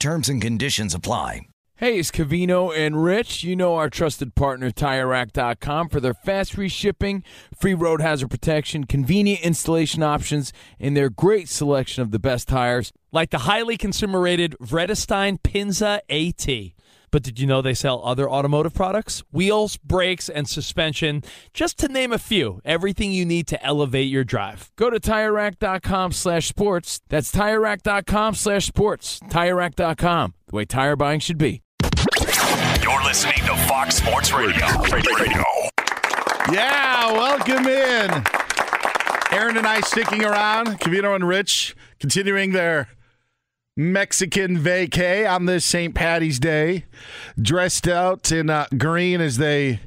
Terms and conditions apply. Hey, it's Covino and Rich. You know our trusted partner, TireRack.com, for their fast reshipping, free road hazard protection, convenient installation options, and their great selection of the best tires. Like the highly consumer-rated Vredestein Pinza AT. But did you know they sell other automotive products? Wheels, brakes, and suspension, just to name a few. Everything you need to elevate your drive. Go to TireRack.com/sports. That's TireRack.com/sports. TireRack.com, the way tire buying should be. You're listening to Fox Sports Radio. Yeah, welcome in. Aaron and I sticking around. Covino and Rich continuing their Mexican vacay on this St. Paddy's Day, dressed out in green as they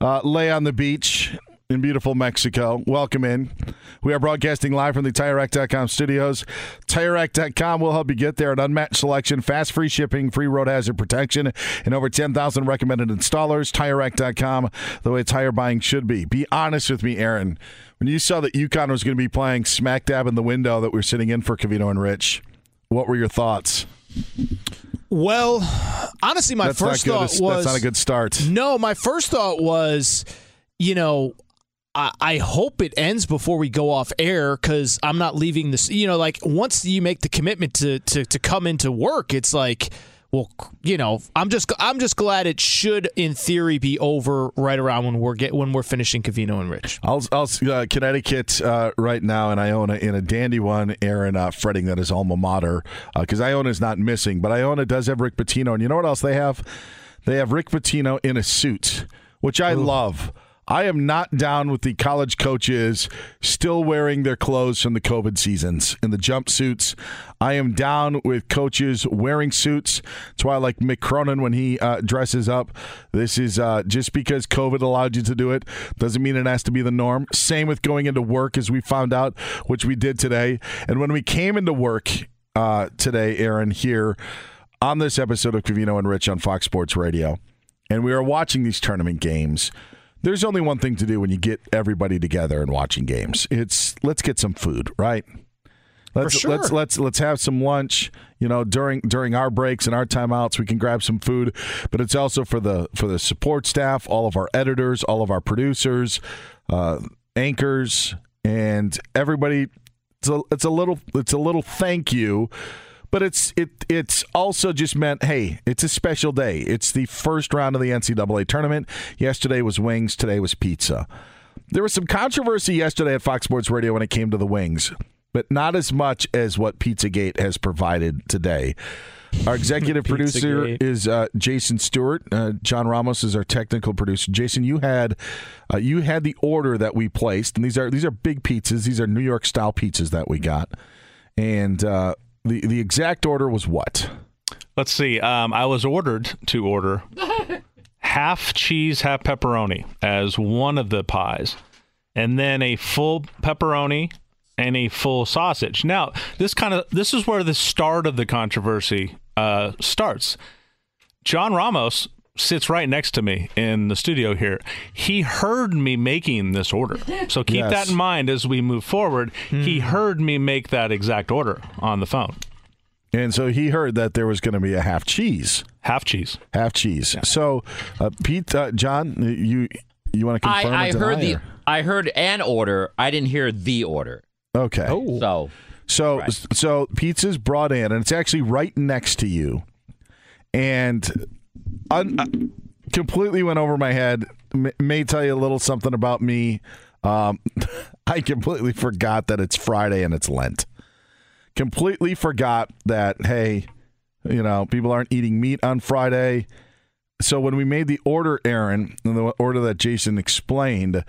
lay on the beach in beautiful Mexico. Welcome in. We are broadcasting live from the TireRack.com studios. TireRack.com will help you get there. An unmatched selection, fast free shipping, free road hazard protection, and over 10,000 recommended installers. TireRack.com, the way tire buying should be. Be honest with me, Aaron. When you saw that UConn was going to be playing smack dab in the window that we were sitting in for Covino and Rich, what were your thoughts? Well, honestly, my first thought was... That's not a good start. No, my first thought was, you know, I hope it ends before we go off air, because I'm not leaving this. You know, like, once you make the commitment to come into work, it's like, well, you know, I'm just glad it should, in theory, be over right around when we're finishing Covino and Rich. I'll Connecticut right now, and Iona in a dandy one. Aaron fretting that his alma mater, because Iona's not missing, but Iona does have Rick Pitino, and you know what else they have? They have Rick Pitino in a suit, which I love. I am not down with the college coaches still wearing their clothes from the COVID seasons in the jumpsuits. I am down with coaches wearing suits. That's why I like Mick Cronin when he dresses up. This is just because COVID allowed you to do it doesn't mean it has to be the norm. Same with going into work, as we found out, which we did today. And when we came into work today, Aaron, here on this episode of Covino and Rich on Fox Sports Radio, and we are watching these tournament games, there's only one thing to do when you get everybody together and watching games. It's let's get some food, right? Let's, for sure. Let's have some lunch. You know, during our breaks and our timeouts, we can grab some food. But it's also for the support staff, all of our editors, all of our producers, anchors, and everybody. It's a little thank you. But it's also just meant, hey, it's a special day. It's the first round of the NCAA tournament. Yesterday was wings. Today was pizza. There was some controversy yesterday at Fox Sports Radio when it came to the wings, but not as much as what Pizzagate has provided today. Our executive producer is Jason Stewart. John Ramos is our technical producer. Jason, you had the order that we placed, and these are big pizzas. These are New York style pizzas that we got, and The exact order was what? Let's see. I was ordered to order half cheese, half pepperoni as one of the pies, and then a full pepperoni and a full sausage. Now, this is where the start of the controversy starts. John Ramos sits right next to me in the studio here. He heard me making this order. So keep that in mind as we move forward. Mm. He heard me make that exact order on the phone. And so he heard that there was going to be a half cheese. Half cheese. Yeah. So, Pete, John, you want to confirm I heard or deny? I heard an order. I didn't hear the order. Okay. Oh. So pizza's brought in, and it's actually right next to you. and completely went over my head. May tell you a little something about me. I completely forgot that it's Friday and it's Lent. Completely forgot that, hey, you know, people aren't eating meat on Friday. So when we made the order, Aaron, and the order that Jason explained,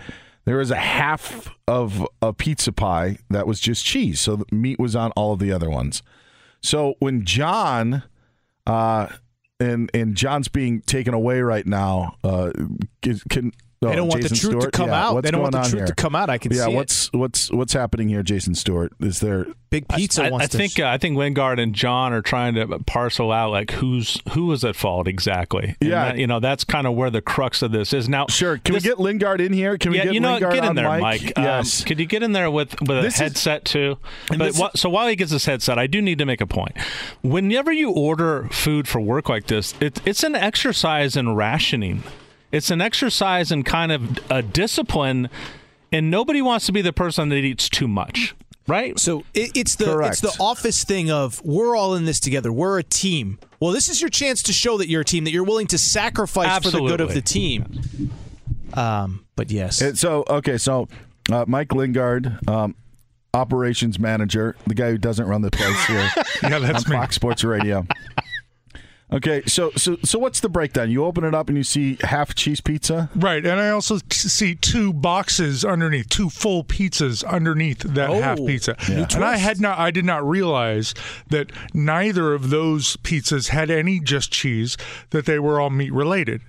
there was a half of a pizza pie that was just cheese. So the meat was on all of the other ones. So when John, and John's being taken away right now, they don't want Jason the truth Stewart to come out. They don't want the truth to come out. I can see it. Yeah, what's happening here, Jason Stewart? Is there big pizza? I think Wingard and John are trying to parcel out like who is at fault exactly. And yeah, that's kind of where the crux of this is now. Sure, we get Lingard in here? Can we get Lingard get in on there, Mike? Yes. Could you get in there with a headset too? But so while he gets his headset, I do need to make a point. Whenever you order food for work like this, it's an exercise in rationing. It's an exercise in kind of a discipline, and nobody wants to be the person that eats too much, right? So it's the office thing of we're all in this together. We're a team. Well, this is your chance to show that you're a team, that you're willing to sacrifice Absolutely. For the good of the team. But yes. So Mike Lingard, operations manager, the guy who doesn't run the place here that's on me. Fox Sports Radio. Okay, so what's the breakdown? You open it up and you see half cheese pizza? Right, and I also see two boxes underneath, two full pizzas underneath that half pizza. Yeah. And I did not realize that neither of those pizzas had any just cheese, that they were all meat related.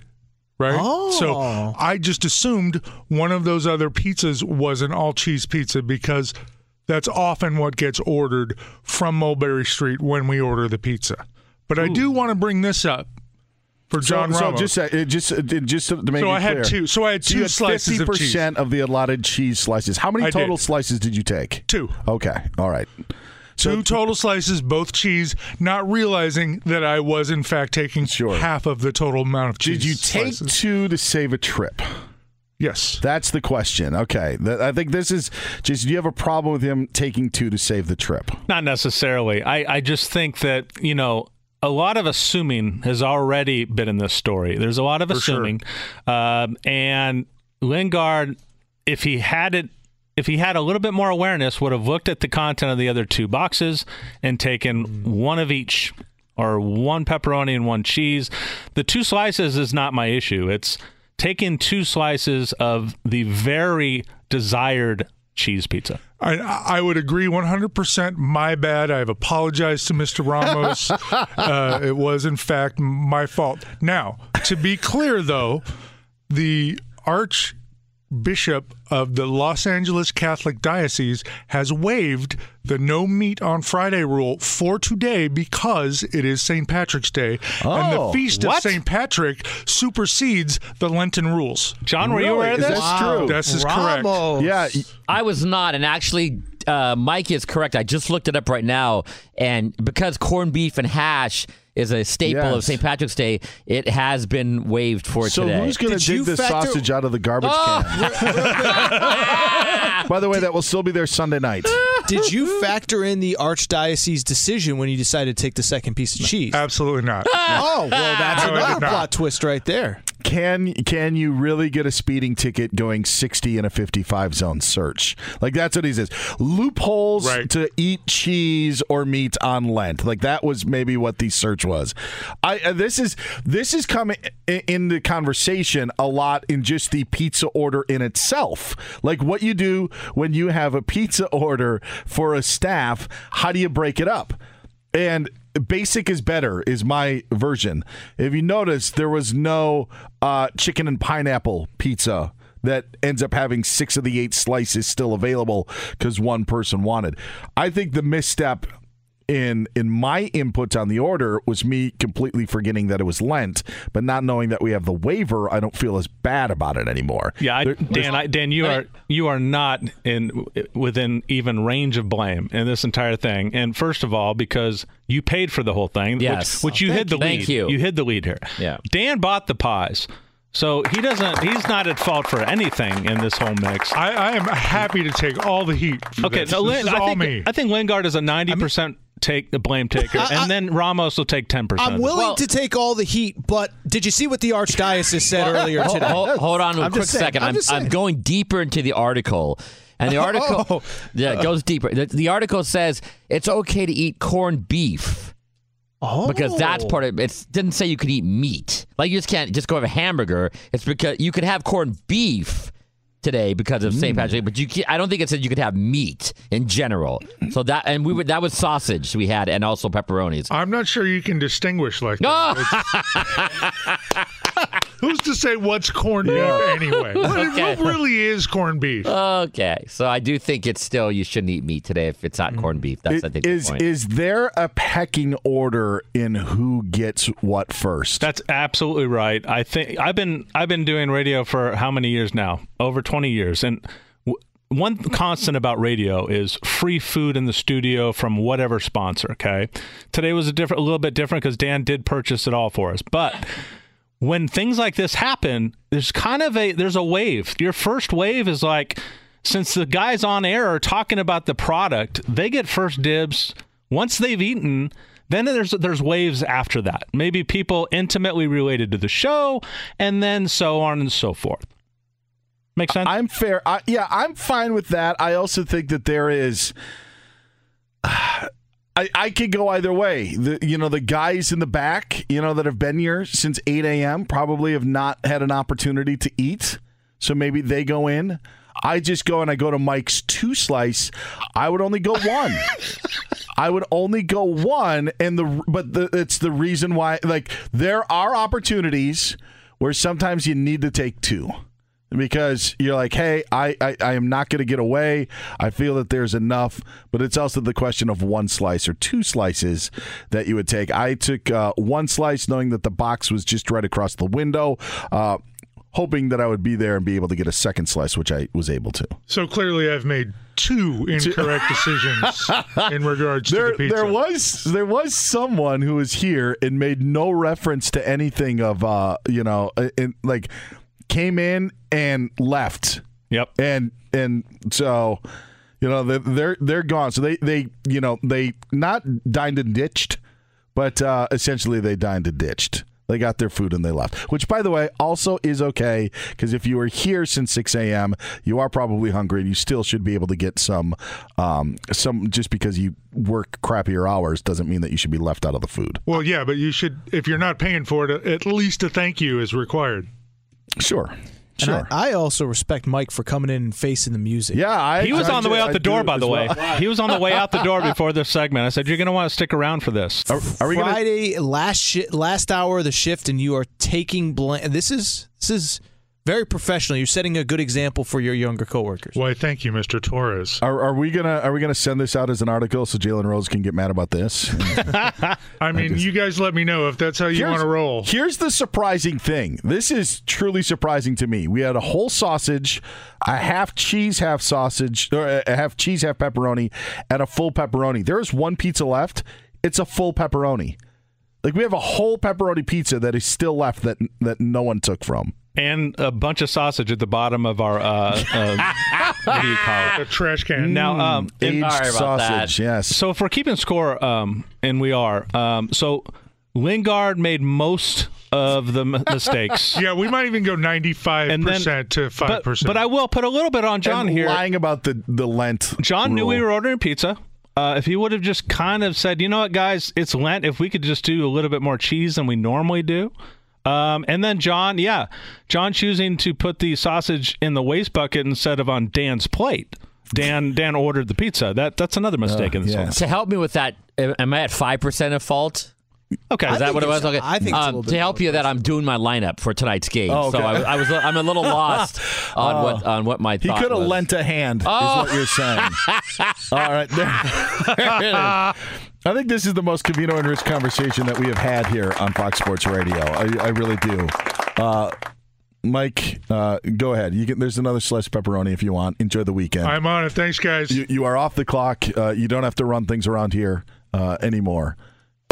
Right? Oh. So I just assumed one of those other pizzas was an all cheese pizza because that's often what gets ordered from Mulberry Street when we order the pizza. But I do want to bring this up for John Ramos. So just to make it clear. So I had two slices of cheese. 50% of the allotted cheese slices. How many total slices did you take? Two. Okay. All right. Two total slices, both cheese, not realizing that I was, in fact, taking half of the total amount of cheese. Did you take slices? Two to save a trip? Yes. That's the question. Okay. I think this is just, do you have a problem with him taking two to save the trip? Not necessarily. I just think that, a lot of assuming has already been in this story. There's a lot of assuming. Sure. And Lingard, if he had a little bit more awareness, would have looked at the content of the other two boxes and taken one of each, or one pepperoni and one cheese. The two slices is not my issue. It's taking two slices of the very desired cheese pizza. I would agree 100%. My bad. I've apologized to Mr. Ramos. It was, in fact, my fault. Now, to be clear, though, the Archbishop of the Los Angeles Catholic Diocese has waived the no meat on Friday rule for today because it is St. Patrick's Day. Oh, and the feast of St. Patrick supersedes the Lenten rules. John, were you aware of this? That's true. This is correct. Yeah, I was not, and actually, Mike is correct. I just looked it up right now, and because corned beef and hash is a staple of St. Patrick's Day, it has been waived for today. So who's going to dig this sausage out of the garbage can? By the way, that will still be there Sunday night. Did you factor in the Archdiocese decision when you decided to take the second piece of cheese? Absolutely not. Oh, well, that's another plot twist right there. Can you really get a speeding ticket going 60 in a 55 zone search? Like, that's what he says. Loopholes to eat cheese or meat on Lent. Like, that was maybe what the search was. This is coming in the conversation a lot in just the pizza order in itself. Like, what you do when you have a pizza order for a staff, how do you break it up? And basic is better is my version. If you notice, there was no chicken and pineapple pizza that ends up having 6 of the 8 slices still available because one person wanted. I think the misstep in my inputs on the order was me completely forgetting that it was Lent, but not knowing that we have the waiver, I don't feel as bad about it anymore. Yeah, Dan, you are not within even range of blame in this entire thing. And first of all, because you paid for the whole thing, yes, which you hid the lead. Thank you. You hid the lead here. Yeah. Dan bought the pies. So he's not at fault for anything in this whole mix. I am happy to take all the heat for this. This is all me. I think Lingard is a 90% take the blame taker, and then Ramos will take 10%. I'm willing to take all the heat, but did you see what the Archdiocese said earlier today? Hold on a quick second. I'm going deeper into the article. And the article goes deeper. The article says it's okay to eat corned beef because that's part of it. It didn't say you could eat meat. Like, you just can't just go have a hamburger. It's because you could have corned beef today because of St. Patrick's Day, but I don't think it said you could have meat in general. So that, and that was sausage we had, and also pepperonis. I'm not sure you can distinguish like that. Who's to say what's corned beef anyway? What really is corned beef? Okay, so I do think it's still, you shouldn't eat meat today if it's not corned beef. That's, I think, the point. Is there a pecking order in who gets what first? That's absolutely right. I think I've been doing radio for how many years now? Over 20 years. And one constant about radio is free food in the studio from whatever sponsor, okay? Today was a little bit different because Dan did purchase it all for us. But when things like this happen, there's kind of there's a wave. Your first wave is like, since the guys on air are talking about the product, they get first dibs. Once they've eaten, then there's waves after that. Maybe people intimately related to the show, and then so on and so forth. Make sense? I'm fair. I'm fine with that. I also think that there is I could go either way. The guys in the back, that have been here since 8 a.m. probably have not had an opportunity to eat, so maybe they go in. I just go and I go to Mike's two-slice. I would only go one. I would only go one, but it's the reason why. Like, there are opportunities where sometimes you need to take two. Because you're like, hey, I am not going to get away. I feel that there's enough. But it's also the question of one slice or two slices that you would take. I took one slice knowing that the box was just right across the window, hoping that I would be there and be able to get a second slice, which I was able to. So clearly I've made two incorrect decisions in regards to the pizza. There was someone who was here and made no reference to anything of, came in and left. Yep. And so, they're gone. So they not dined and ditched, but essentially they dined and ditched. They got their food and they left, which, by the way, also is okay, because if you were here since 6 a.m., you are probably hungry and you still should be able to get some. Just because you work crappier hours doesn't mean that you should be left out of the food. Well, yeah, but you should, if you're not paying for it, at least a thank you is required. Sure. I also respect Mike for coming in and facing the music. Yeah, he was on the way out the door, by the way. He was on the way out the door before this segment. I said, you're going to want to stick around for this. Are we Friday, last hour of the shift, and you are taking blame. This is very professional. You're setting a good example for your younger coworkers. Why, thank you, Mr. Torres. Are we gonna send this out as an article so Jalen Rose can get mad about this? I mean, you guys let me know if that's how you want to roll. Here's the surprising thing. This is truly surprising to me. We had a whole sausage, a half cheese, half sausage, or a half cheese, half pepperoni, and a full pepperoni. There is one pizza left. It's a full pepperoni. Like, we have a whole pepperoni pizza that is still left that no one took from. And a bunch of sausage at the bottom of our what do you call it? A trash can. Now, aged sausage. That. Yes. So if we're keeping score, and we are, so Lingard made most of the mistakes. Yeah, we might even go 95% to 5%. But I will put a little bit on John here. Lying about the Lent. John rule. Knew we were ordering pizza. If he would have just kind of said, you know what, guys, it's Lent. If we could just do a little bit more cheese than we normally do. And then John choosing to put the sausage in the waste bucket instead of on Dan's plate. Dan ordered the pizza. That's another mistake in this one. To help me with that, am I at 5% of fault? Okay, is that what it was? Okay. I think it's to help you that I'm doing my lineup for tonight's game, okay. So I'm a little lost on what my thought was. He could have lent a hand. Is what you're saying. All right, there it is. I think this is the most Covino and Rich conversation that we have had here on Fox Sports Radio. I really do. Mike, go ahead. There's another slice of pepperoni if you want. Enjoy the weekend. I'm on it. Thanks, guys. You are off the clock. You don't have to run things around here anymore.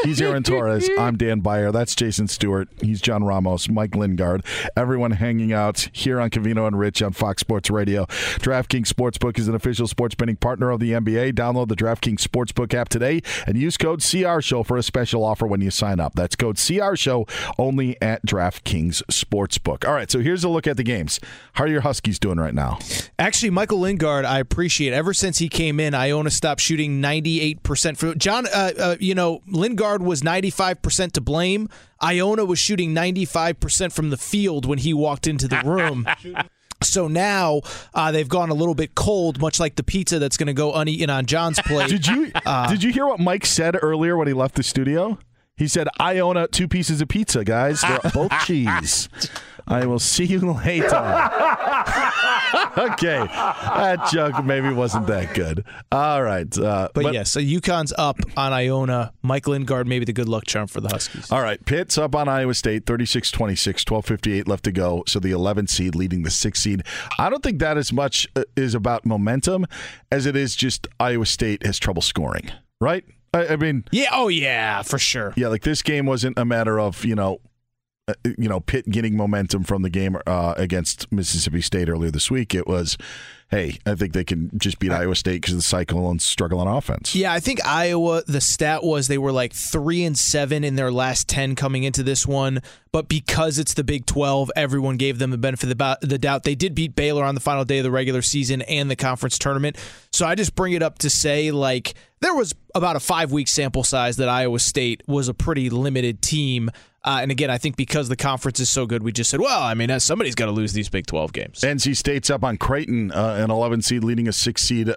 He's Aaron Torres. I'm Dan Beyer. That's Jason Stewart. He's John Ramos. Mike Lingard. Everyone hanging out here on Covino and Rich on Fox Sports Radio. DraftKings Sportsbook is an official sports betting partner of the NBA. Download the DraftKings Sportsbook app today and use code CRShow for a special offer when you sign up. That's code CRShow only at DraftKings Sportsbook. All right, so here's a look at the games. How are your Huskies doing right now? Actually, Michael Lingard, I appreciate. Ever since he came in, Iona stopped shooting 98%. For John, Lingard was 95% to blame. Iona was shooting 95% from the field when he walked into the room. So now they've gone a little bit cold, much like the pizza that's going to go uneaten on John's plate. Did you hear what Mike said earlier when he left the studio? He said, Iona, 2 pieces of pizza, guys. They're both cheese. I will see you later. Okay. That joke maybe wasn't that good. All right. So UConn's up on Iona. Mike Lingard, maybe the good luck charm for the Huskies. All right. Pitt's up on Iowa State, 36-26, 12:58 left to go. So the 11th seed leading the 6th seed. I don't think that as much is about momentum as it is just Iowa State has trouble scoring, right? I mean. Yeah. Oh, yeah, for sure. Yeah, like this game wasn't a matter of, Pitt getting momentum from the game against Mississippi State earlier this week. It was, hey, I think they can just beat Iowa State because of the Cyclones struggle on offense. Yeah, I think Iowa, the stat was they were like 3-7 in their last 10 coming into this one. But because it's the Big 12, everyone gave them the benefit of the doubt. They did beat Baylor on the final day of the regular season and the conference tournament. So I just bring it up to say, like, there was about a 5-week sample size that Iowa State was a pretty limited team. And again, I think because the conference is so good, we just said, well, I mean, somebody's got to lose these Big 12 games. NC State's up on Creighton, an 11 seed leading a 6 seed,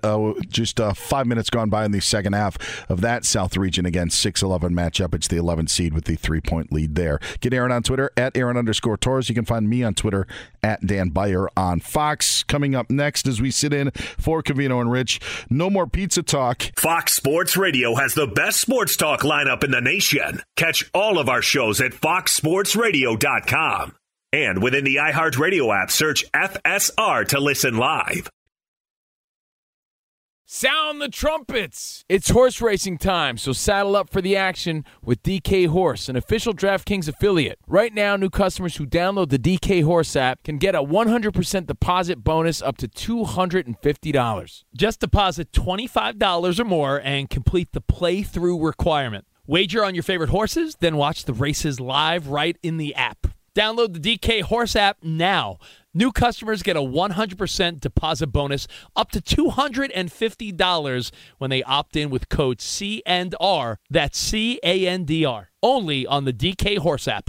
just 5 minutes gone by in the second half of that South region. Again, 6-11 matchup. It's the 11 seed with the 3-point lead there. Get Aaron on Twitter at @Aaron_Torres. You can find me on Twitter at Dan Beyer on Fox. Coming up next as we sit in for Covino and Rich, no more pizza talk. Fox Sports Radio has the best sports talk lineup in the nation. Catch all of our shows at FoxSportsRadio.com. And within the iHeartRadio app, search FSR to listen live. Sound the trumpets! It's horse racing time, so saddle up for the action with DK Horse, an official DraftKings affiliate. Right now, new customers who download the DK Horse app can get a 100% deposit bonus up to $250. Just deposit $25 or more and complete the playthrough requirement. Wager on your favorite horses, then watch the races live right in the app. Download the DK Horse app now. New customers get a 100% deposit bonus up to $250 when they opt in with code CNR. That's CANDR. Only on the DK Horse app.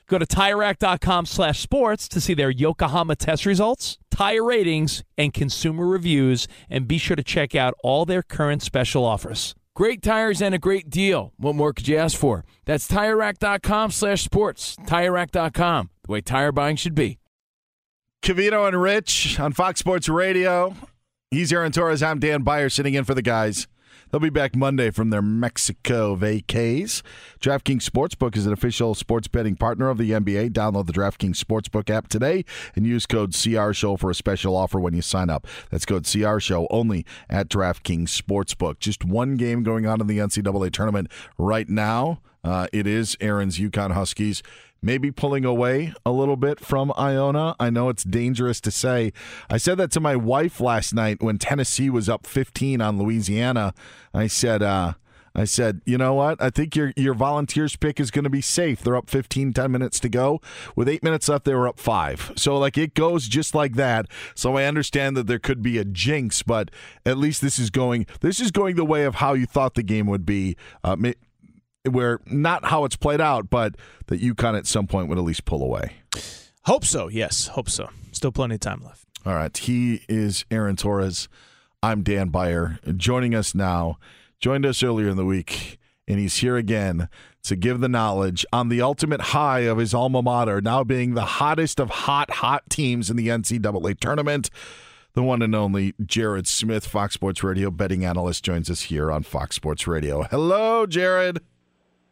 Go to TireRack.com/sports to see their Yokohama test results, tire ratings, and consumer reviews, and be sure to check out all their current special offers. Great tires and a great deal. What more could you ask for? That's TireRack.com/sports. TireRack.com, the way tire buying should be. Covino and Rich on Fox Sports Radio. He's Aaron Torres. I'm Dan Beyer sitting in for the guys. They'll be back Monday from their Mexico vacays. DraftKings Sportsbook is an official sports betting partner of the NBA. Download the DraftKings Sportsbook app today and use code CRSHOW for a special offer when you sign up. That's code CRSHOW only at DraftKings Sportsbook. Just one game going on in the NCAA tournament right now. It is Aaron's UConn Huskies. Maybe pulling away a little bit from Iona. I know it's dangerous to say. I said that to my wife last night when Tennessee was up 15 on Louisiana. I said, you know what? I think your Volunteers pick is going to be safe. They're up 15, 10 minutes to go. With 8 minutes left, they were up 5. So, it goes just like that. So I understand that there could be a jinx, but at least this is going the way of how you thought the game would be. Where not how it's played out, but that UConn at some point would at least pull away. Hope so, yes. Hope so. Still plenty of time left. All right. He is Aaron Torres. I'm Dan Beyer. Joining us now, joined us earlier in the week, and he's here again to give the knowledge on the ultimate high of his alma mater, now being the hottest of hot teams in the NCAA tournament. The one and only Jared Smith, Fox Sports Radio betting analyst, joins us here on Fox Sports Radio. Hello, Jared.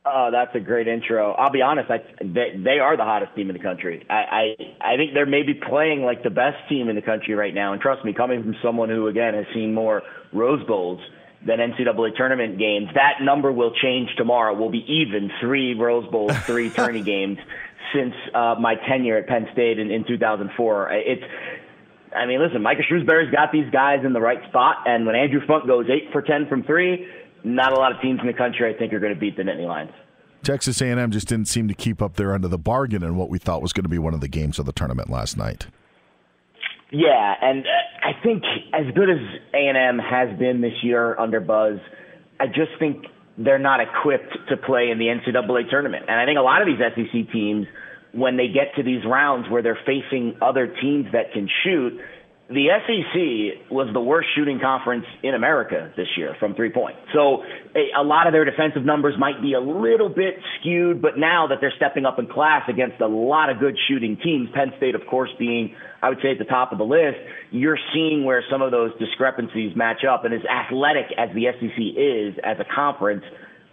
Oh, that's a great intro. I'll be honest, they are the hottest team in the country. I think they're maybe playing like the best team in the country right now. And trust me, coming from someone who, again, has seen more Rose Bowls than NCAA tournament games, that number will change tomorrow. We'll be even 3 Rose Bowls, 3 tourney games since my tenure at Penn State in 2004. Listen, Micah Shrewsbury's got these guys in the right spot. And when Andrew Funk goes 8 for 10 from 3, not a lot of teams in the country, I think, are going to beat the Nittany Lions. Texas A&M just didn't seem to keep up their end of the bargain in what we thought was going to be one of the games of the tournament last night. Yeah, and I think as good as A&M has been this year under Buzz, I just think they're not equipped to play in the NCAA tournament. And I think a lot of these SEC teams, when they get to these rounds where they're facing other teams that can shoot, the SEC was the worst shooting conference in America this year from 3-point. So a lot of their defensive numbers might be a little bit skewed, but now that they're stepping up in class against a lot of good shooting teams, Penn State, of course, being, I would say, at the top of the list, you're seeing where some of those discrepancies match up. And as athletic as the SEC is as a conference,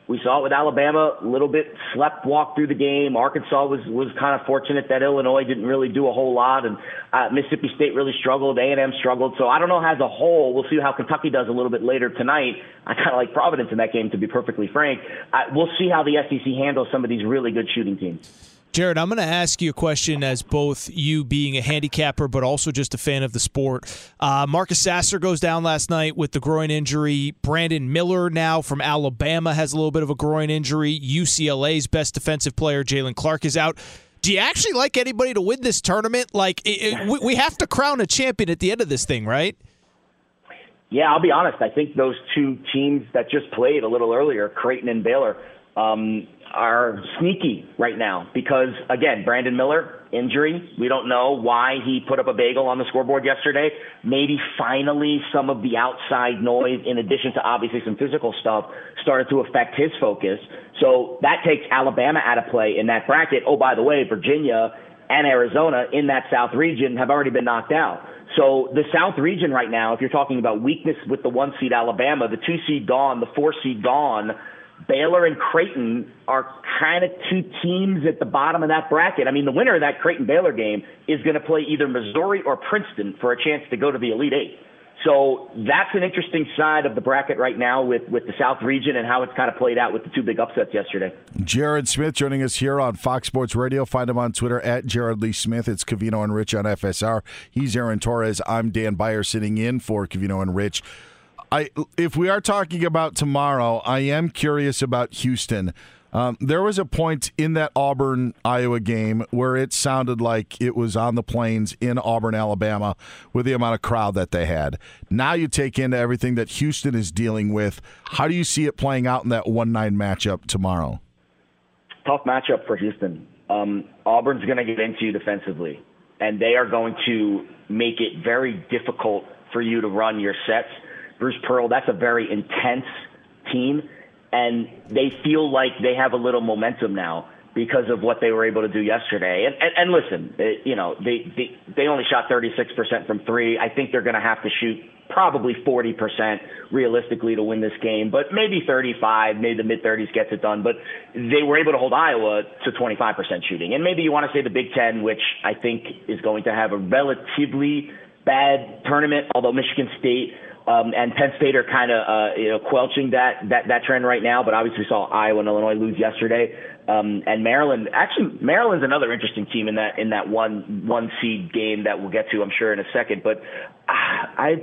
we saw it with Alabama, a little bit sleptwalk through the game. Arkansas was kind of fortunate that Illinois didn't really do a whole lot, and Mississippi State really struggled, A&M struggled. So I don't know, as a whole, we'll see how Kentucky does a little bit later tonight. I kind of like Providence in that game, to be perfectly frank. We'll see how the SEC handles some of these really good shooting teams. Jared, I'm going to ask you a question as both you being a handicapper but also just a fan of the sport. Marcus Sasser goes down last night with the groin injury. Brandon Miller now from Alabama has a little bit of a groin injury. UCLA's best defensive player, Jalen Clark, is out. Do you actually like anybody to win this tournament? We have to crown a champion at the end of this thing, right? Yeah, I'll be honest. I think those two teams that just played a little earlier, Creighton and Baylor, are sneaky right now because, again, Brandon Miller, injury. We don't know why he put up a bagel on the scoreboard yesterday. Maybe finally some of the outside noise, in addition to obviously some physical stuff, started to affect his focus. So that takes Alabama out of play in that bracket. Oh, by the way, Virginia and Arizona in that South region have already been knocked out. So the South region right now, if you're talking about weakness with the 1 seed Alabama, the 2 seed gone, the 4 seed gone, Baylor and Creighton are kind of two teams at the bottom of that bracket. I mean, the winner of that Creighton-Baylor game is going to play either Missouri or Princeton for a chance to go to the Elite Eight. So that's an interesting side of the bracket right now with the South region and how it's kind of played out with the two big upsets yesterday. Jared Smith joining us here on Fox Sports Radio. Find him on Twitter at Jared Lee Smith. It's Covino and Rich on FSR. He's Aaron Torres. I'm Dan Beyer sitting in for Covino and Rich. If we are talking about tomorrow, I am curious about Houston. There was a point in that Auburn-Iowa game where it sounded like it was on the plains in Auburn, Alabama, with the amount of crowd that they had. Now you take into everything that Houston is dealing with. How do you see it playing out in that 1-9 matchup tomorrow? Tough matchup for Houston. Auburn's going to get into you defensively, and they are going to make it very difficult for you to run your sets. Bruce Pearl, that's a very intense team, and they feel like they have a little momentum now because of what they were able to do yesterday. And listen, they only shot 36% from three. I think they're going to have to shoot probably 40% realistically to win this game, but maybe 35, maybe the mid-30s gets it done. But they were able to hold Iowa to 25% shooting. And maybe you want to say the Big Ten, which I think is going to have a relatively bad tournament, although Michigan State and Penn State are kind of quelching that trend right now. But obviously we saw Iowa and Illinois lose yesterday. And Maryland, actually Maryland's another interesting team in that one seed game that we'll get to, I'm sure, in a second. But I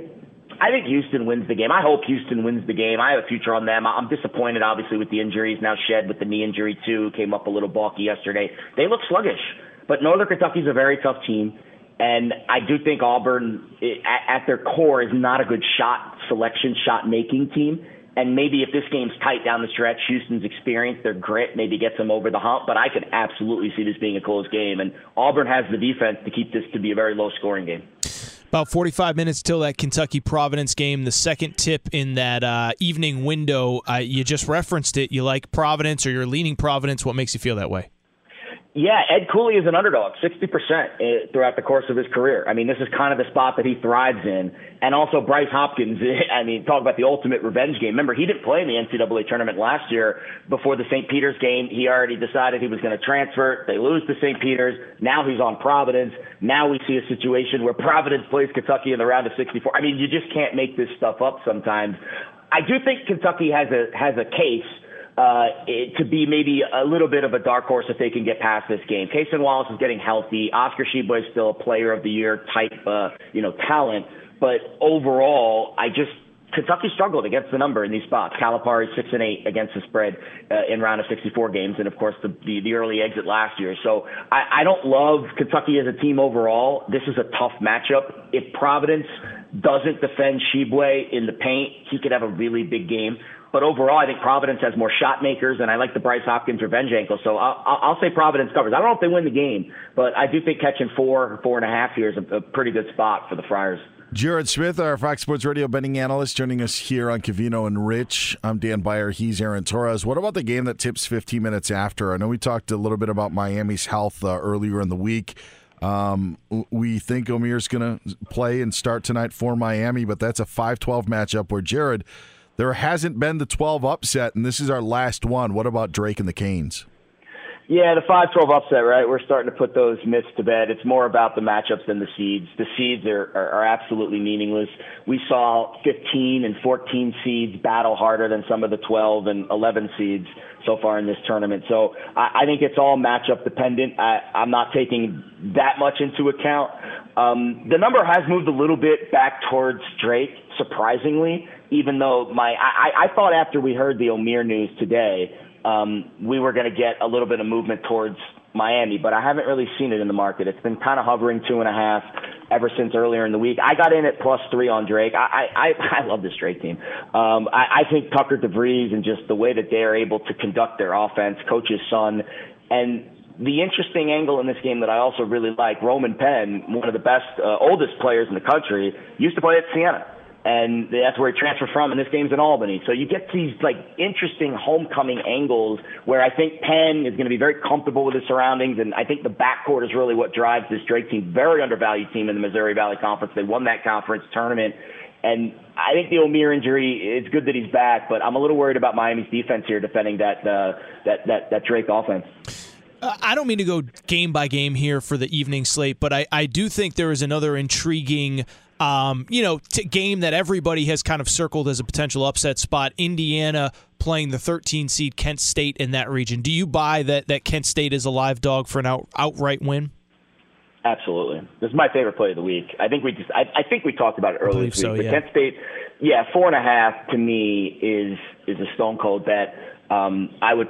think Houston wins the game. I hope Houston wins the game. I have a future on them. I'm disappointed, obviously, with the injuries. Now Shed with the knee injury, too, came up a little balky yesterday. They look sluggish. But Northern Kentucky's a very tough team, and I do think Auburn, at their core, is not a good shot selection, shot-making team. And maybe if this game's tight down the stretch, Houston's experience, their grit, maybe gets them over the hump. But I could absolutely see this being a close game. And Auburn has the defense to keep this to be a very low-scoring game. About 45 minutes till that Kentucky-Providence game, the second tip in that evening window. You just referenced it. You like Providence, or you're leaning Providence. What makes you feel that way? Yeah, Ed Cooley is an underdog, 60% throughout the course of his career. I mean, this is kind of the spot that he thrives in. And also Bryce Hopkins, I mean, talk about the ultimate revenge game. Remember, he didn't play in the NCAA tournament last year. Before the St. Peter's game, he already decided he was going to transfer. They lose to St. Peter's. Now he's on Providence. Now we see a situation where Providence plays Kentucky in the round of 64. I mean, you just can't make this stuff up sometimes. I do think Kentucky has a case to be maybe a little bit of a dark horse if they can get past this game. Kaysen Wallace is getting healthy. Oscar Shebue is still a player of the year type, talent. But overall, Kentucky struggled against the number in these spots. Calipari 6-8 against the spread in round of 64 games, and of course the early exit last year. So I don't love Kentucky as a team overall. This is a tough matchup. If Providence doesn't defend Shebue in the paint, he could have a really big game. But overall, I think Providence has more shot makers, and I like the Bryce Hopkins revenge ankle. So I'll say Providence covers. I don't know if they win the game, but I do think catching 4.5 here is a pretty good spot for the Friars. Jared Smith, our Fox Sports Radio betting analyst, joining us here on Covino and Rich. I'm Dan Beyer. He's Aaron Torres. What about the game that tips 15 minutes after? I know we talked a little bit about Miami's health earlier in the week. We think Omir's going to play and start tonight for Miami, but that's a 5-12 matchup where, Jared, there hasn't been the 12 upset, and this is our last one. What about Drake and the Canes? Yeah, the 5-12 upset, right? We're starting to put those myths to bed. It's more about the matchups than the seeds. The seeds are absolutely meaningless. We saw 15 and 14 seeds battle harder than some of the 12 and 11 seeds so far in this tournament. So I think it's all matchup dependent. I'm not taking that much into account. The number has moved a little bit back towards Drake, surprisingly, even though I thought after we heard the Omir news today, we were going to get a little bit of movement towards Miami, but I haven't really seen it in the market. It's been kind of hovering 2.5 ever since earlier in the week. I got in at +3 on Drake. I love this Drake team. I think Tucker DeVries and just the way that they're able to conduct their offense, coach's son, and the interesting angle in this game that I also really like, Roman Penn, one of the best, oldest players in the country, used to play at Siena. And that's where he transferred from, and this game's in Albany. So you get these, interesting homecoming angles where I think Penn is going to be very comfortable with his surroundings, and I think the backcourt is really what drives this Drake team. Very undervalued team in the Missouri Valley Conference. They won that conference tournament. And I think the Omir injury, it's good that he's back, but I'm a little worried about Miami's defense here defending that Drake offense. I don't mean to go game by game here for the evening slate, but I do think there is another intriguing game that everybody has kind of circled as a potential upset spot. Indiana playing the 13 seed Kent State in that region. Do you buy that Kent State is a live dog for an outright win? Absolutely. This is my favorite play of the week. I think we talked about it earlier this week. But yeah. Kent State, 4.5 to me is a stone cold bet. I would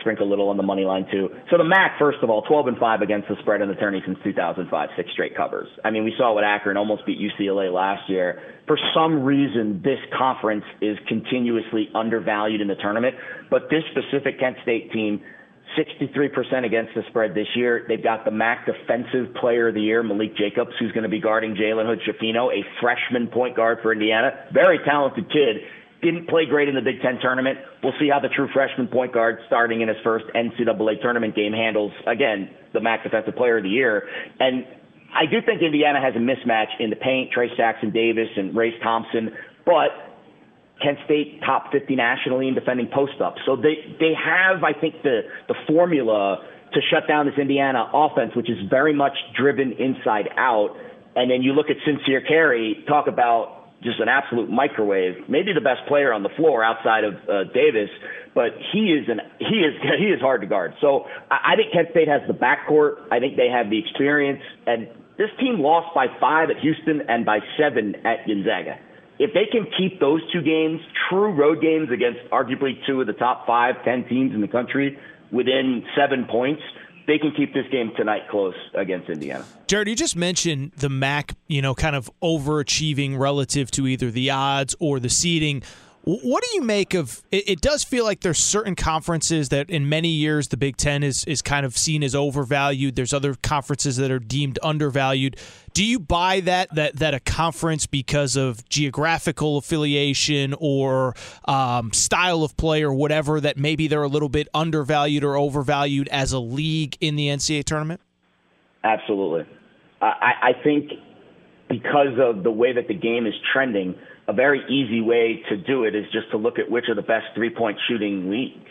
sprinkle a little on the money line too. So the MAC, first of all, 12-5 against the spread in the tourney since 2005, 6 straight covers. I mean, we saw what Akron almost beat UCLA last year. For some reason, this conference is continuously undervalued in the tournament, but this specific Kent State team, 63% against the spread this year. They've got the MAC Defensive Player of the Year, Malik Jacobs, who's going to be guarding Jalen Hood-Shifino, a freshman point guard for Indiana. Very talented kid. Didn't play great in the Big Ten tournament. We'll see how the true freshman point guard starting in his first NCAA tournament game handles, again, the MAC Defensive Player of the Year. And I do think Indiana has a mismatch in the paint, Trey Jackson Davis and Ray Thompson, but Kent State top 50 nationally in defending post-ups. So they have, I think, the formula to shut down this Indiana offense, which is very much driven inside out. And then you look at Sincere Carey, talk about just an absolute microwave, maybe the best player on the floor outside of Davis, but he is hard to guard. So I think Kent State has the backcourt. I think they have the experience. And this team lost by 5 at Houston and by 7 at Gonzaga. If they can keep those two games, true road games against arguably two of the top 5-10 teams in the country within 7 points, they can keep this game tonight close against Indiana. Jared, you just mentioned the MAC, kind of overachieving relative to either the odds or the seeding. What do you make of it? It does feel like there's certain conferences that in many years the Big Ten is kind of seen as overvalued. There's other conferences that are deemed undervalued. Do you buy that a conference because of geographical affiliation or style of play or whatever that maybe they're a little bit undervalued or overvalued as a league in the NCAA tournament? Absolutely. I think because of the way that the game is trending, a very easy way to do it is just to look at which are the best three-point shooting leagues.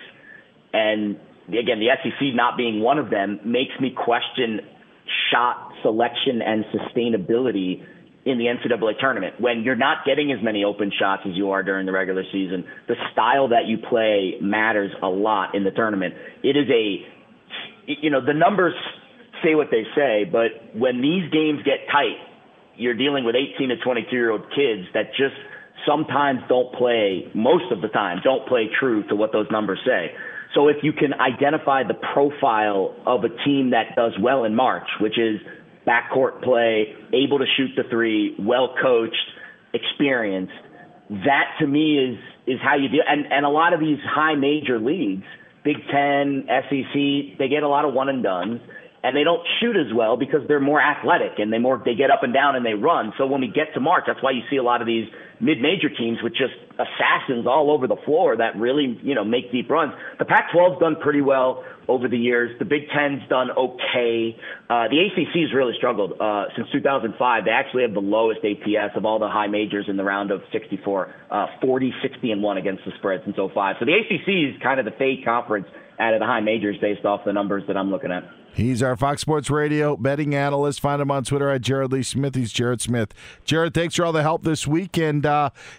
And, again, the SEC not being one of them makes me question shot selection and sustainability in the NCAA tournament. When you're not getting as many open shots as you are during the regular season, the style that you play matters a lot in the tournament. It is the numbers say what they say, but when these games get tight, you're dealing with 18 to 22-year-old kids that just sometimes don't play, most of the time, don't play true to what those numbers say. So if you can identify the profile of a team that does well in March, which is backcourt play, able to shoot the three, well-coached, experienced, that to me is how you deal. And a lot of these high major leagues, Big Ten, SEC, they get a lot of one-and-dones. And they don't shoot as well because they're more athletic and they get up and down and they run. So when we get to March, that's why you see a lot of these mid-major teams with just assassins all over the floor that really, make deep runs. The Pac-12's done pretty well over the years. The Big Ten's done okay. The ACC's really struggled. Since 2005, they actually have the lowest ATS of all the high majors in the round of 64, 40, 60, and 1 against the spread since 05. So the ACC is kind of the fade conference out of the high majors based off the numbers that I'm looking at. He's our Fox Sports Radio betting analyst. Find him on Twitter at Jared Lee Smith. He's Jared Smith. Jared, thanks for all the help this week. And,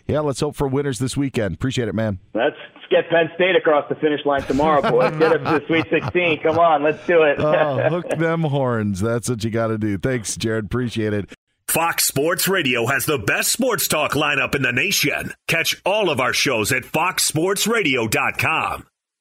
let's hope for winners this weekend. Appreciate it, man. Let's get Penn State across the finish line tomorrow, boys. Get us to the Sweet 16. Come on, let's do it. Hook them horns. That's what you got to do. Thanks, Jared. Appreciate it. Fox Sports Radio has the best sports talk lineup in the nation. Catch all of our shows at foxsportsradio.com.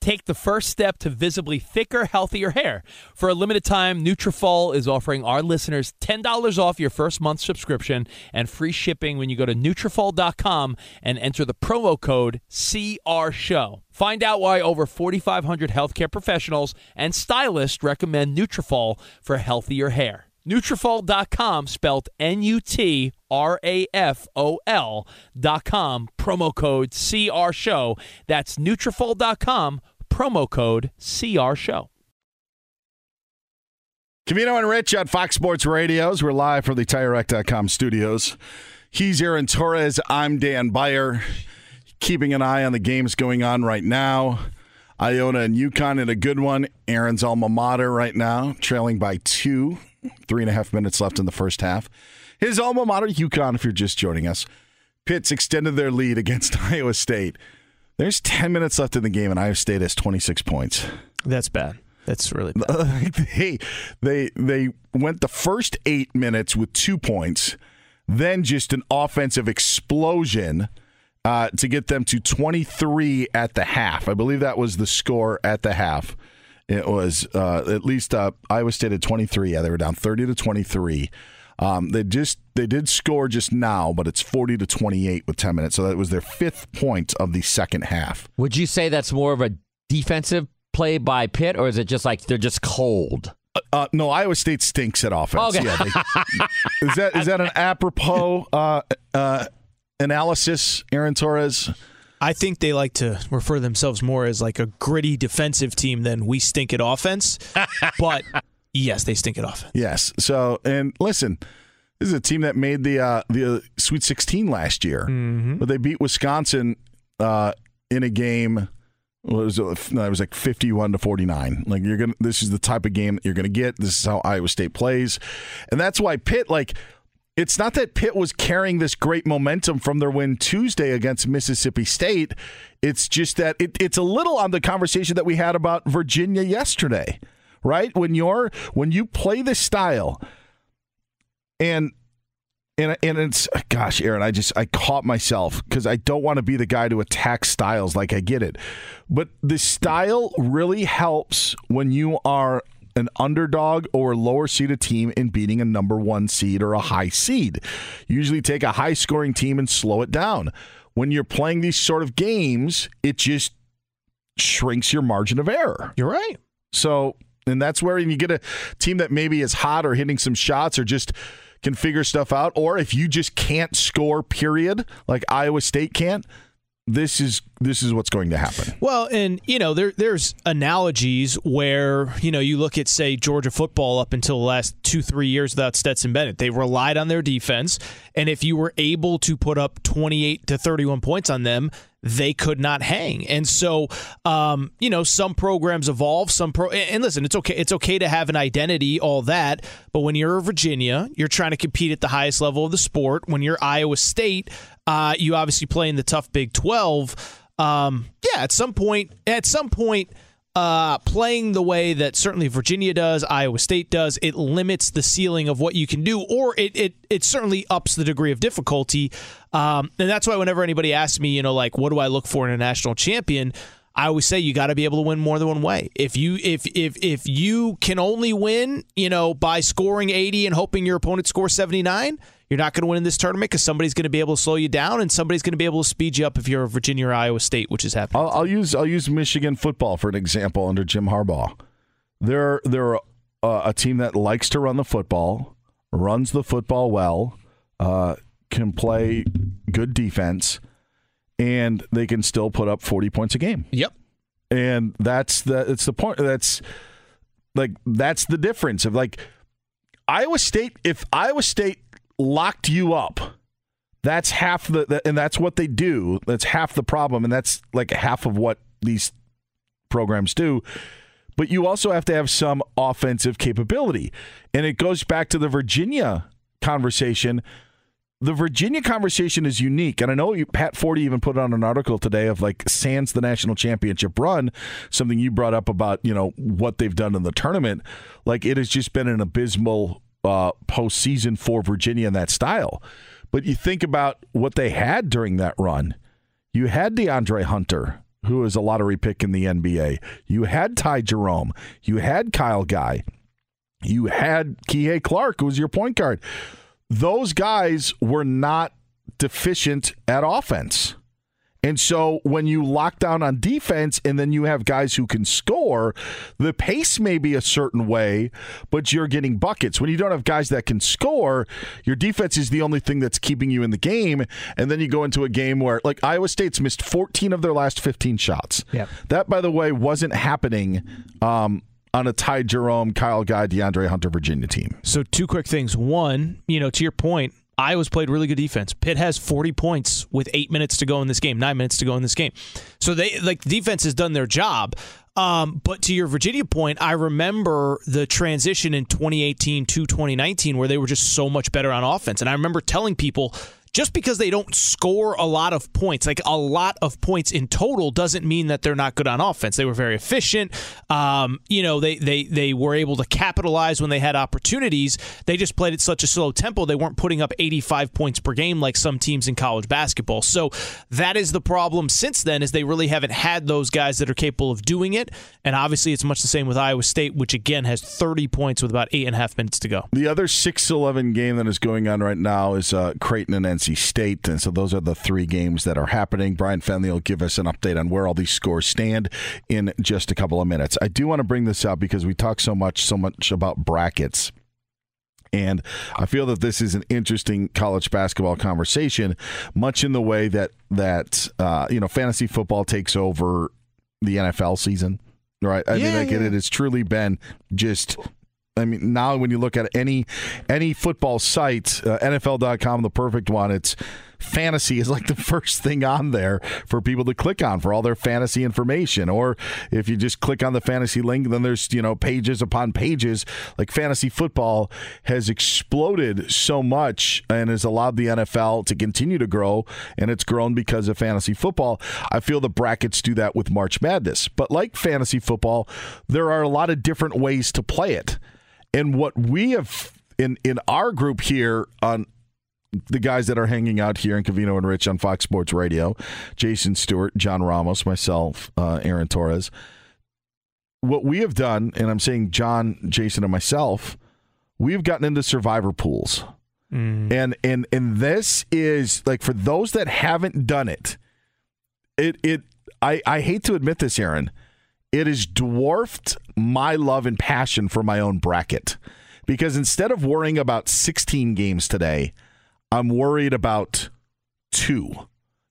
Take the first step to visibly thicker, healthier hair. For a limited time, Nutrafol is offering our listeners $10 off your first month's subscription and free shipping when you go to Nutrafol.com and enter the promo code CRSHOW. Find out why over 4,500 healthcare professionals and stylists recommend Nutrafol for healthier hair. Nutrafol.com, spelled Nutrafol.com, promo code CRShow. That's Nutrafol.com, promo code CRShow. Covino and Rich on Fox Sports Radios. We're live from the TireRack.com studios. He's Aaron Torres. I'm Dan Beyer. Keeping an eye on the games going on right now. Iona and UConn in a good one. Aaron's alma mater right now, trailing by 2. 3.5 minutes left in the first half. His alma mater, UConn, if you're just joining us. Pitt's extended their lead against Iowa State. There's 10 minutes left in the game, and Iowa State has 26 points. That's bad. That's really bad. They went the first 8 minutes with 2 points, then just an offensive explosion to get them to 23 at the half. I believe that was the score at the half. It was at least Iowa State at 23. Yeah, they were down 30-23. They did score just now, but it's 40-28 with 10 minutes. So that was their 5th point of the second half. Would you say that's more of a defensive play by Pitt, or is it just like they're just cold? No, Iowa State stinks at offense. Okay. Yeah, is that an apropos analysis, Aaron Torres? I think they like to refer themselves more as like a gritty defensive team than we stink at offense. But, yes, they stink at offense. Yes. So, and listen, this is a team that made the Sweet 16 last year. Mm-hmm. But they beat Wisconsin in a game. It was like 51-49. Like this is the type of game that you're going to get. This is how Iowa State plays. And that's why Pitt, like – it's not that Pitt was carrying this great momentum from their win Tuesday against Mississippi State. It's just that it's a little on the conversation that we had about Virginia yesterday, right? When you play this style, and it's, gosh, Aaron, I caught myself because I don't want to be the guy to attack styles. Like, I get it, but the style really helps when you are an underdog or lower seeded team in beating a #1 seed or a high seed. You usually take a high scoring team and slow it down. When you're playing these sort of games, it just shrinks your margin of error. You're right. So, and that's where you get a team that maybe is hot or hitting some shots or just can figure stuff out. Or if you just can't score, period, like Iowa State can't, This is what's going to happen. Well, and, you know, there's analogies where, you know, you look at, say, Georgia football up until the last 2-3 years without Stetson Bennett. They relied on their defense, and if you were able to put up 28 to 31 points on them, they could not hang. And so, you know, some programs evolve. And listen, it's okay to have an identity, all that. But when you're Virginia, you're trying to compete at the highest level of the sport. When you're Iowa State, you obviously play in the tough Big 12. At some point, playing the way that certainly Virginia does, Iowa State does, it limits the ceiling of what you can do, or it certainly ups the degree of difficulty. And that's why whenever anybody asks me, like, what do I look for in a national champion? I always say you got to be able to win more than one way. If you can only win, by scoring 80 and hoping your opponent scores 79, you're not going to win in this tournament because somebody's going to be able to slow you down and somebody's going to be able to speed you up if you're Virginia or Iowa State, which is happening. I'll use Michigan football for an example under Jim Harbaugh. They're a team that likes to run the football, runs the football well, can play good defense. And they can still put up 40 points a game. Yep. And it's the point. That's the difference of Iowa State. If Iowa State locked you up, that's half and that's what they do. That's half the problem. And that's half of what these programs do. But you also have to have some offensive capability. And it goes back to the Virginia conversation. The Virginia conversation is unique, and I know Pat Forty even put on an article today of sans the national championship run, something you brought up about what they've done in the tournament. It has just been an abysmal postseason for Virginia in that style. But you think about what they had during that run. You had DeAndre Hunter, who is a lottery pick in the NBA. You had Ty Jerome. You had Kyle Guy. You had Kihei Clark, who was your point guard. Those guys were not deficient at offense. And so when you lock down on defense and then you have guys who can score, the pace may be a certain way, but you're getting buckets. When you don't have guys that can score, your defense is the only thing that's keeping you in the game. And then you go into a game where, Iowa State's missed 14 of their last 15 shots. Yep. That, by the way, wasn't happening on a Ty Jerome, Kyle Guy, DeAndre Hunter, Virginia team. So two quick things. One, to your point, Iowa's played really good defense. Pitt has 40 points with 9 minutes to go in this game. So they defense has done their job. But to your Virginia point, I remember the transition in 2018 to 2019 where they were just so much better on offense. And I remember telling people, just because they don't score a lot of points, a lot of points in total, doesn't mean that they're not good on offense. They were very efficient. They were able to capitalize when they had opportunities. They just played at such a slow tempo. They weren't putting up 85 points per game like some teams in college basketball. So that is the problem since then, is they really haven't had those guys that are capable of doing it. And obviously it's much the same with Iowa State, which again has 30 points with about 8.5 minutes to go. The other 6-11 game that is going on right now is Creighton and NC State, and so those are the three games that are happening. Brian Fenley will give us an update on where all these scores stand in just a couple of minutes. I do want to bring this up because we talk so much about brackets, and I feel that this is an interesting college basketball conversation, much in the way that fantasy football takes over the NFL season, right? It has truly been just. Now when you look at any football site, NFL.com, the perfect one, it's fantasy is the first thing on there for people to click on for all their fantasy information. Or if you just click on the fantasy link, then there's, pages upon pages. Fantasy football has exploded so much and has allowed the NFL to continue to grow, and it's grown because of fantasy football. I feel the brackets do that with March Madness. But like fantasy football, there are a lot of different ways to play it. And what we have in our group here, on the guys that are hanging out here in Covino and Rich on Fox Sports Radio, Jason Stewart, John Ramos, myself, Aaron Torres, what we have done, and I'm saying John, Jason, and myself, we've gotten into Survivor Pools. Mm. And this is, for those that haven't done it, I hate to admit this, Aaron, it has dwarfed my love and passion for my own bracket, because instead of worrying about 16 games today, I'm worried about 2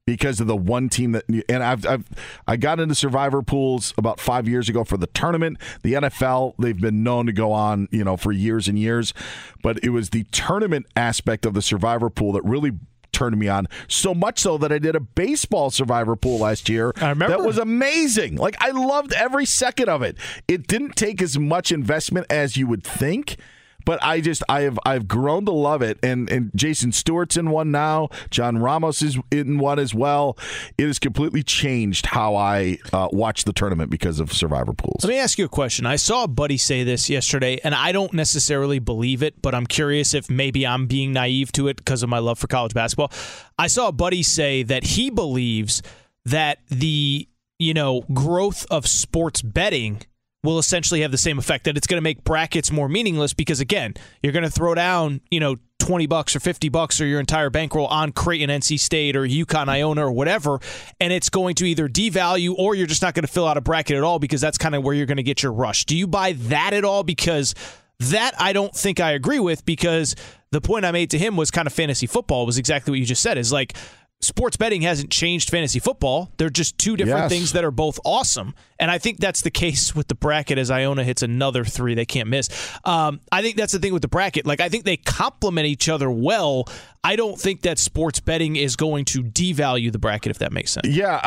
because of the one team that. And I got into Survivor Pools about 5 years ago for the tournament. The NFL, they've been known to go on, for years and years, but it was the tournament aspect of the Survivor Pool that really turned me on, so much so that I did a baseball Survivor Pool last year. I remember. That was amazing. I loved every second of it. It didn't take as much investment as you would think, But I've grown to love it. And Jason Stewart's in one now. John Ramos is in one as well. It has completely changed how I watch the tournament because of Survivor Pools. Let me ask you a question. I saw a buddy say this yesterday, and I don't necessarily believe it, but I'm curious if maybe I'm being naive to it because of my love for college basketball. I saw a buddy say that he believes that the, you know, growth of sports betting will essentially have the same effect, that it's going to make brackets more meaningless because, again, you're going to throw down, you know, $20 or $50 or your entire bankroll on Creighton, NC State, or UConn, Iona, or whatever, and it's going to either devalue or you're just not going to fill out a bracket at all because that's kind of where you're going to get your rush. Do you buy that at all? Because that I don't think I agree with, because the point I made to him was kind of fantasy football was exactly what you just said, is like, sports betting hasn't changed fantasy football. They're just two different things that are both awesome. And I think that's the case with the bracket as Iona hits another three they can't miss. I think that's the thing with the bracket. Like, I think they complement each other well. I don't think that sports betting is going to devalue the bracket, if that makes sense. Yeah,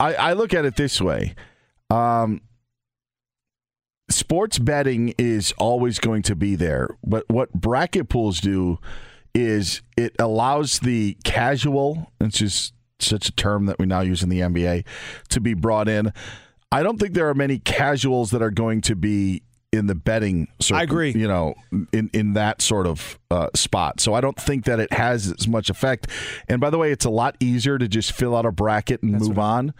I look at it this way. Sports betting is always going to be there. But what bracket pools do is it allows the casual, it's just such a term that we now use in the NBA, to be brought in. I don't think there are many casuals that are going to be in the betting circuit, I agree. You know, in that sort of spot. So I don't think that it has as much effect. And by the way, it's a lot easier to just fill out a bracket and move on.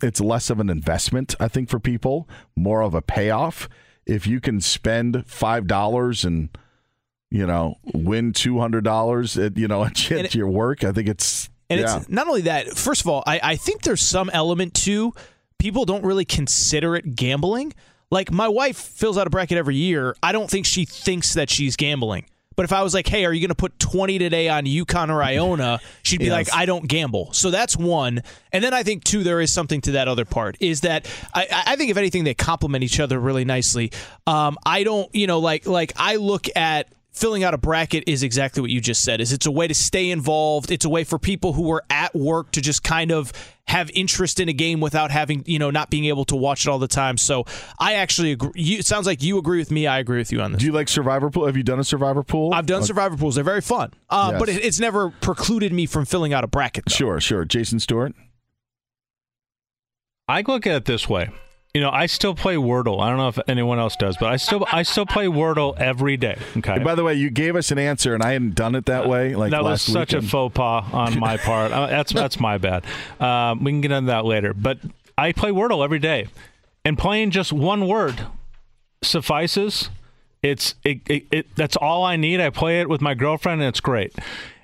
It's less of an investment, I think, for people, more of a payoff. If you can spend $5 and, you know, win $200 at, you know, at your work. I think it's... And it's not only that, first of all, I think there's some element to people don't really consider it gambling. Like, my wife fills out a bracket every year. I don't think she thinks that she's gambling. But if I was like, hey, are you going to put 20 today on UConn or Iona? She'd be like, I don't gamble. So that's one. And then I think, two, there is something to that other part, is that I think, if anything, they complement each other really nicely. I don't, you know, like I look at... Filling out a bracket is exactly what you just said. It's a way to stay involved. It's a way for people who are at work to just kind of have interest in a game without having, you know, not being able to watch it all the time. So I actually agree. It sounds like you agree with me. I agree with you on this. Do you like Survivor Pool? Have you done a Survivor Pool? I've done Survivor Pools. They're very fun. Yes. But it's never precluded me from filling out a bracket, though. Sure. Jason Stewart? I look at it this way. You know, I still play Wordle. I don't know if anyone else does, but I still play Wordle every day. Okay. And by the way, you gave us an answer, and I hadn't done it that way. Like, that was such a faux pas on my part. That's my bad. We can get into that later. But I play Wordle every day, and playing just one word suffices. That's all I need. I play it with my girlfriend, and it's great.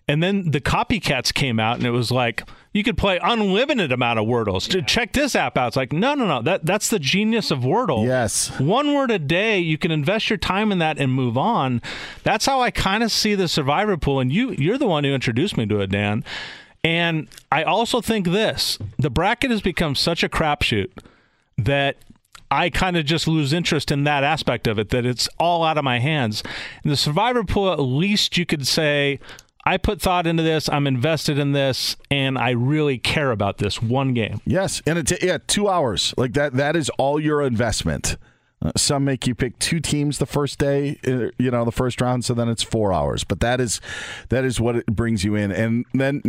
And then the copycats came out, and it was like, you could play unlimited amount of Wordles. Yeah. Check this app out. It's like, no. That's the genius of Wordle. Yes. One word a day, you can invest your time in that and move on. That's how I kind of see the Survivor Pool, and you're the one who introduced me to it, Dan. And I also think this. The bracket has become such a crapshoot that I kind of just lose interest in that aspect of it, that it's all out of my hands. In the Survivor Pool, at least you could say, I put thought into this, I'm invested in this, and I really care about this one game. Yes, and it's 2 hours. Like, that is all your investment. Some make you pick two teams the first day, you know, the first round, so then it's 4 hours. But that is what it brings you in. And then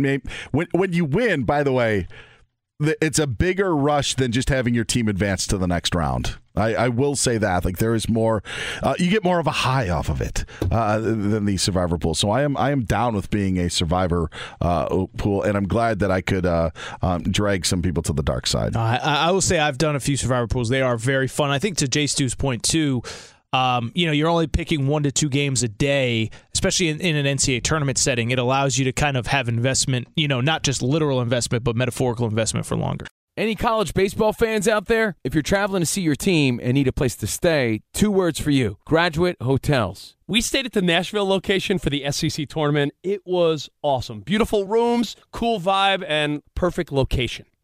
when you win, by the way, it's a bigger rush than just having your team advance to the next round. I will say that. Like, there is more, you get more of a high off of it than the Survivor Pool. So I am down with being a Survivor Pool, and I'm glad that I could drag some people to the dark side. I will say I've done a few Survivor Pools. They are very fun. I think to Jay Stu's point too, you know, you're only picking 1 to 2 games a day, especially in an NCAA tournament setting. It allows you to kind of have investment, you know, not just literal investment, but metaphorical investment for longer. Any college baseball fans out there? If you're traveling to see your team and need a place to stay, 2 words for you: Graduate Hotels. We stayed at the Nashville location for the SEC tournament. It was awesome. Beautiful rooms, cool vibe, and perfect location.